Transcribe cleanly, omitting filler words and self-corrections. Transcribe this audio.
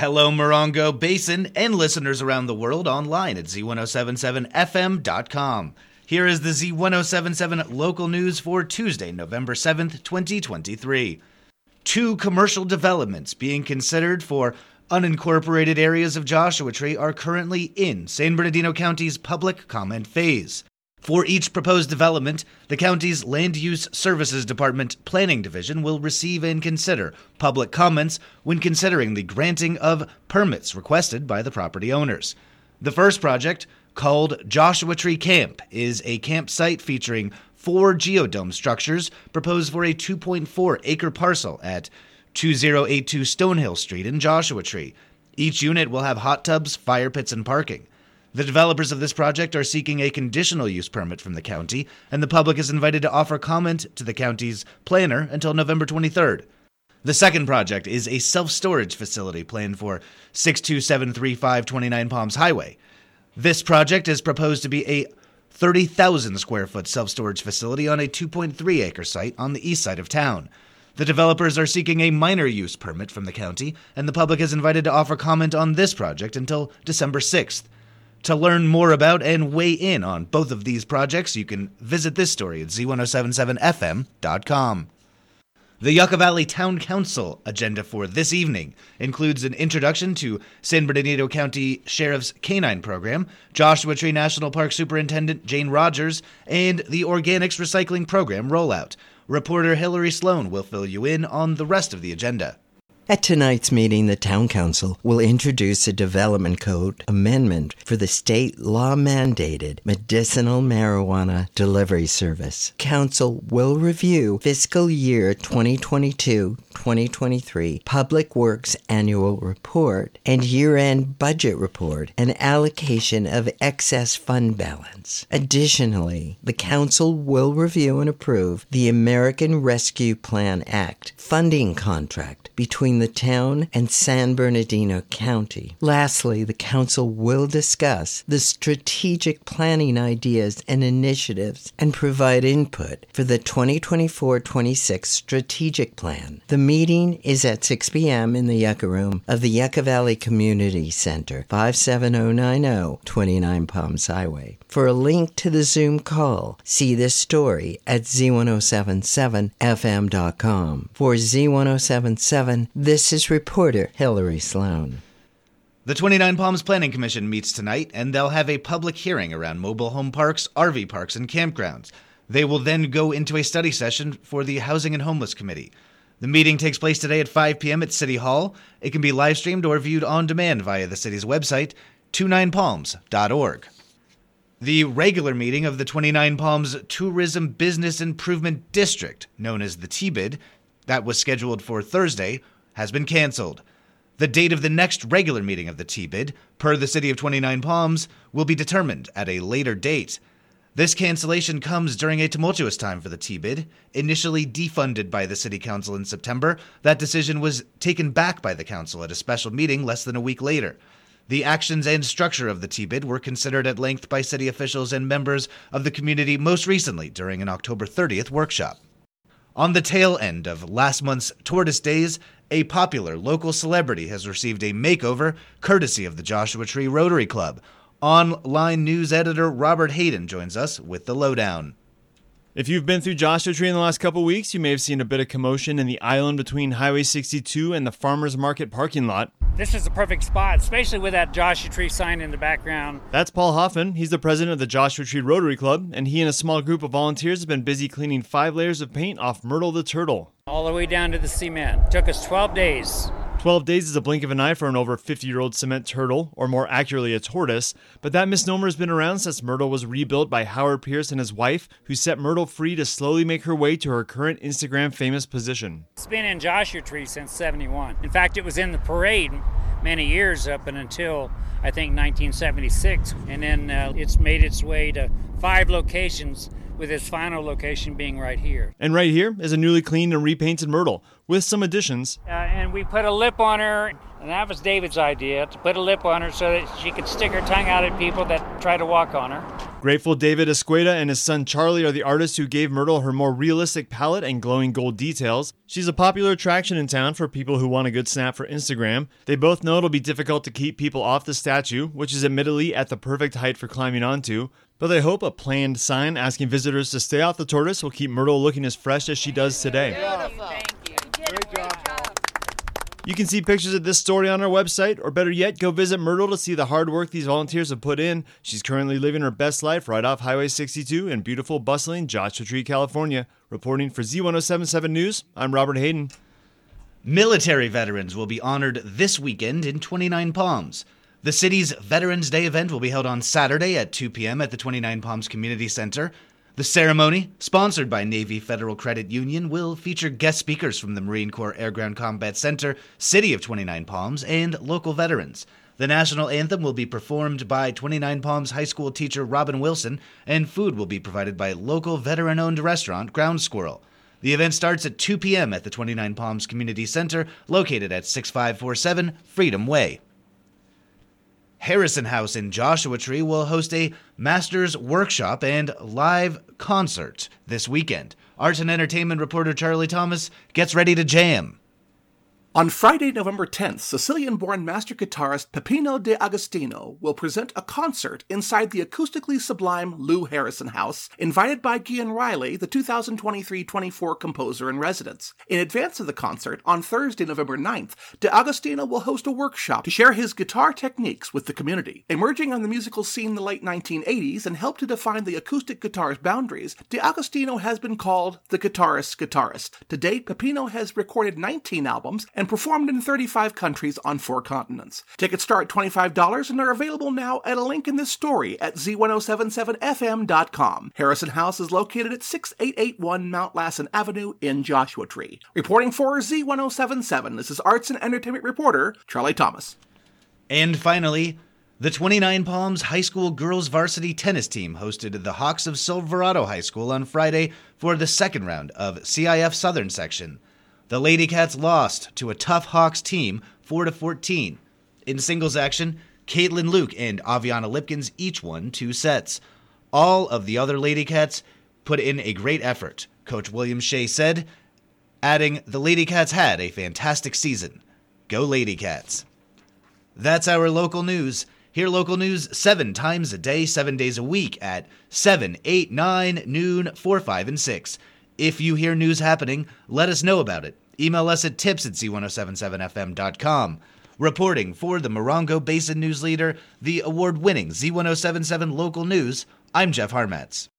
Hello, Morongo Basin and listeners around the world online at Z1077FM.com. Here is the Z1077 local news for Tuesday, November 7th, 2023. Two commercial developments being considered for unincorporated areas of Joshua Tree are currently in San Bernardino County's public comment phase. For each proposed development, the county's Land Use Services Department Planning Division will receive and consider public comments when considering the granting of permits requested by the property owners. The first project, called Joshua Tree Camp, is a campsite featuring 4 geodome structures proposed for a 2.4-acre parcel at 2082 Stonehill Street in Joshua Tree. Each unit will have hot tubs, fire pits, and parking. The developers of this project are seeking a conditional use permit from the county, and the public is invited to offer comment to the county's planner until November 23rd. The second project is a self-storage facility planned for 62735 29 Palms Highway. This project is proposed to be a 30,000-square-foot self-storage facility on a 2.3-acre site on the east side of town. The developers are seeking a minor use permit from the county, and the public is invited to offer comment on this project until December 6th. To learn more about and weigh in on both of these projects, you can visit this story at z1077fm.com. The Yucca Valley Town Council agenda for this evening includes an introduction to San Bernardino County Sheriff's Canine Program, Joshua Tree National Park Superintendent Jane Rogers, and the Organics Recycling Program rollout. Reporter Hillary Sloan will fill you in on the rest of the agenda. At tonight's meeting, the Town Council will introduce a development code amendment for the state law-mandated medicinal marijuana delivery service. Council will review fiscal year 2022-2023 Public Works Annual Report and year-end budget report and allocation of excess fund balance. Additionally, the Council will review and approve the American Rescue Plan Act funding contract between the town and San Bernardino County. Lastly, the council will discuss the strategic planning ideas and initiatives and provide input for the 2024-26 strategic plan. The meeting is at 6 p.m. in the Yucca Room of the Yucca Valley Community Center, 57090 29 Palms Highway. For a link to the Zoom call, see this story at z1077fm.com. For Z1077, this is reporter Hillary Sloan. The 29 Palms Planning Commission meets tonight, and they'll have a public hearing around mobile home parks, RV parks, and campgrounds. They will then go into a study session for the Housing and Homeless Committee. The meeting takes place today at 5 p.m. at City Hall. It can be live-streamed or viewed on demand via the city's website, 29palms.org. The regular meeting of the 29 Palms Tourism Business Improvement District, known as the TBID, that was scheduled for Thursday, has been canceled. The date of the next regular meeting of the TBID, per the City of 29 Palms, will be determined at a later date. This cancellation comes during a tumultuous time for the TBID. Initially defunded by the City Council in September, that decision was taken back by the Council at a special meeting less than a week later. The actions and structure of the TBID were considered at length by city officials and members of the community most recently during an October 30th workshop. On the tail end of last month's Tortoise Days, a popular local celebrity has received a makeover courtesy of the Joshua Tree Rotary Club. Online news editor Robert Hayden joins us with the lowdown. If you've been through Joshua Tree in the last couple weeks, you may have seen a bit of commotion in the island between Highway 62 and the Farmers Market parking lot. This is the perfect spot, especially with that Joshua Tree sign in the background. That's Paul Hoffman. He's the president of the Joshua Tree Rotary Club, and he and a small group of volunteers have been busy cleaning 5 layers of paint off Myrtle the Turtle. All the way down to the cement. Took us 12 days. 12 days is a blink of an eye for an over 50-year-old cement turtle, or more accurately, a tortoise, but that misnomer has been around since Myrtle was rebuilt by Howard Pierce and his wife, who set Myrtle free to slowly make her way to her current Instagram-famous position. It's been in Joshua Tree since '71. In fact, it was in the parade many years up and until, I think, 1976, and then it's made its way to 5 locations, with its final location being right here. And right here is a newly cleaned and repainted Myrtle, with some additions. And we put a lip on her, and that was David's idea, to put a lip on her so that she could stick her tongue out at people that try to walk on her. Grateful David Esqueda and his son Charlie are the artists who gave Myrtle her more realistic palette and glowing gold details. She's a popular attraction in town for people who want a good snap for Instagram. They both know it'll be difficult to keep people off the statue, which is admittedly at the perfect height for climbing onto, but they hope a planned sign asking visitors to stay off the tortoise will keep Myrtle looking as fresh as she does today. Beautiful. Thank you. Great job. You can see pictures of this story on our website, or better yet, go visit Myrtle to see the hard work these volunteers have put in. She's currently living her best life right off Highway 62 in beautiful, bustling Joshua Tree, California. Reporting for Z1077 News, I'm Robert Hayden. Military veterans will be honored this weekend in 29 Palms. The city's Veterans Day event will be held on Saturday at 2 p.m. at the 29 Palms Community Center. The ceremony, sponsored by Navy Federal Credit Union, will feature guest speakers from the Marine Corps Air Ground Combat Center, City of 29 Palms, and local veterans. The national anthem will be performed by 29 Palms High School teacher Robin Wilson, and food will be provided by local veteran-owned restaurant Ground Squirrel. The event starts at 2 p.m. at the 29 Palms Community Center, located at 6547 Freedom Way. Harrison House in Joshua Tree will host a master's workshop and live concert this weekend. Arts and entertainment reporter Charlie Thomas gets ready to jam. On Friday, November 10th, Sicilian-born master guitarist Peppino D'Agostino will present a concert inside the acoustically sublime Lou Harrison House, invited by Gian Riley, the 2023-24 composer-in-residence. In advance of the concert, on Thursday, November 9th, D'Agostino will host a workshop to share his guitar techniques with the community. Emerging on the musical scene in the late 1980s and helped to define the acoustic guitar's boundaries, D'Agostino has been called the guitarist's guitarist. To date, Peppino has recorded 19 albums and performed in 35 countries on 4 continents. Tickets start at $25 and are available now at a link in this story at z1077fm.com. Harrison House is located at 6881 Mount Lassen Avenue in Joshua Tree. Reporting for Z1077, this is arts and entertainment reporter Charlie Thomas. And finally, the 29 Palms High School girls varsity tennis team hosted the Hawks of Silverado High School on Friday for the second round of CIF Southern Section. The Lady Cats lost to a tough Hawks team, 4-14. In singles action, Caitlin Luke and Aviana Lipkins each won 2 sets. All of the other Lady Cats put in a great effort, Coach William Shea said, adding, "The Lady Cats had a fantastic season. Go Lady Cats." That's our local news. Hear local news 7 times a day, 7 days a week at 7, 8, 9, noon, 4, 5, and 6. If you hear news happening, let us know about it. Email us at tips@z1077fm.com. Reporting for the Morongo Basin News Leader, the award-winning Z1077 Local News, I'm Jeff Harmetz.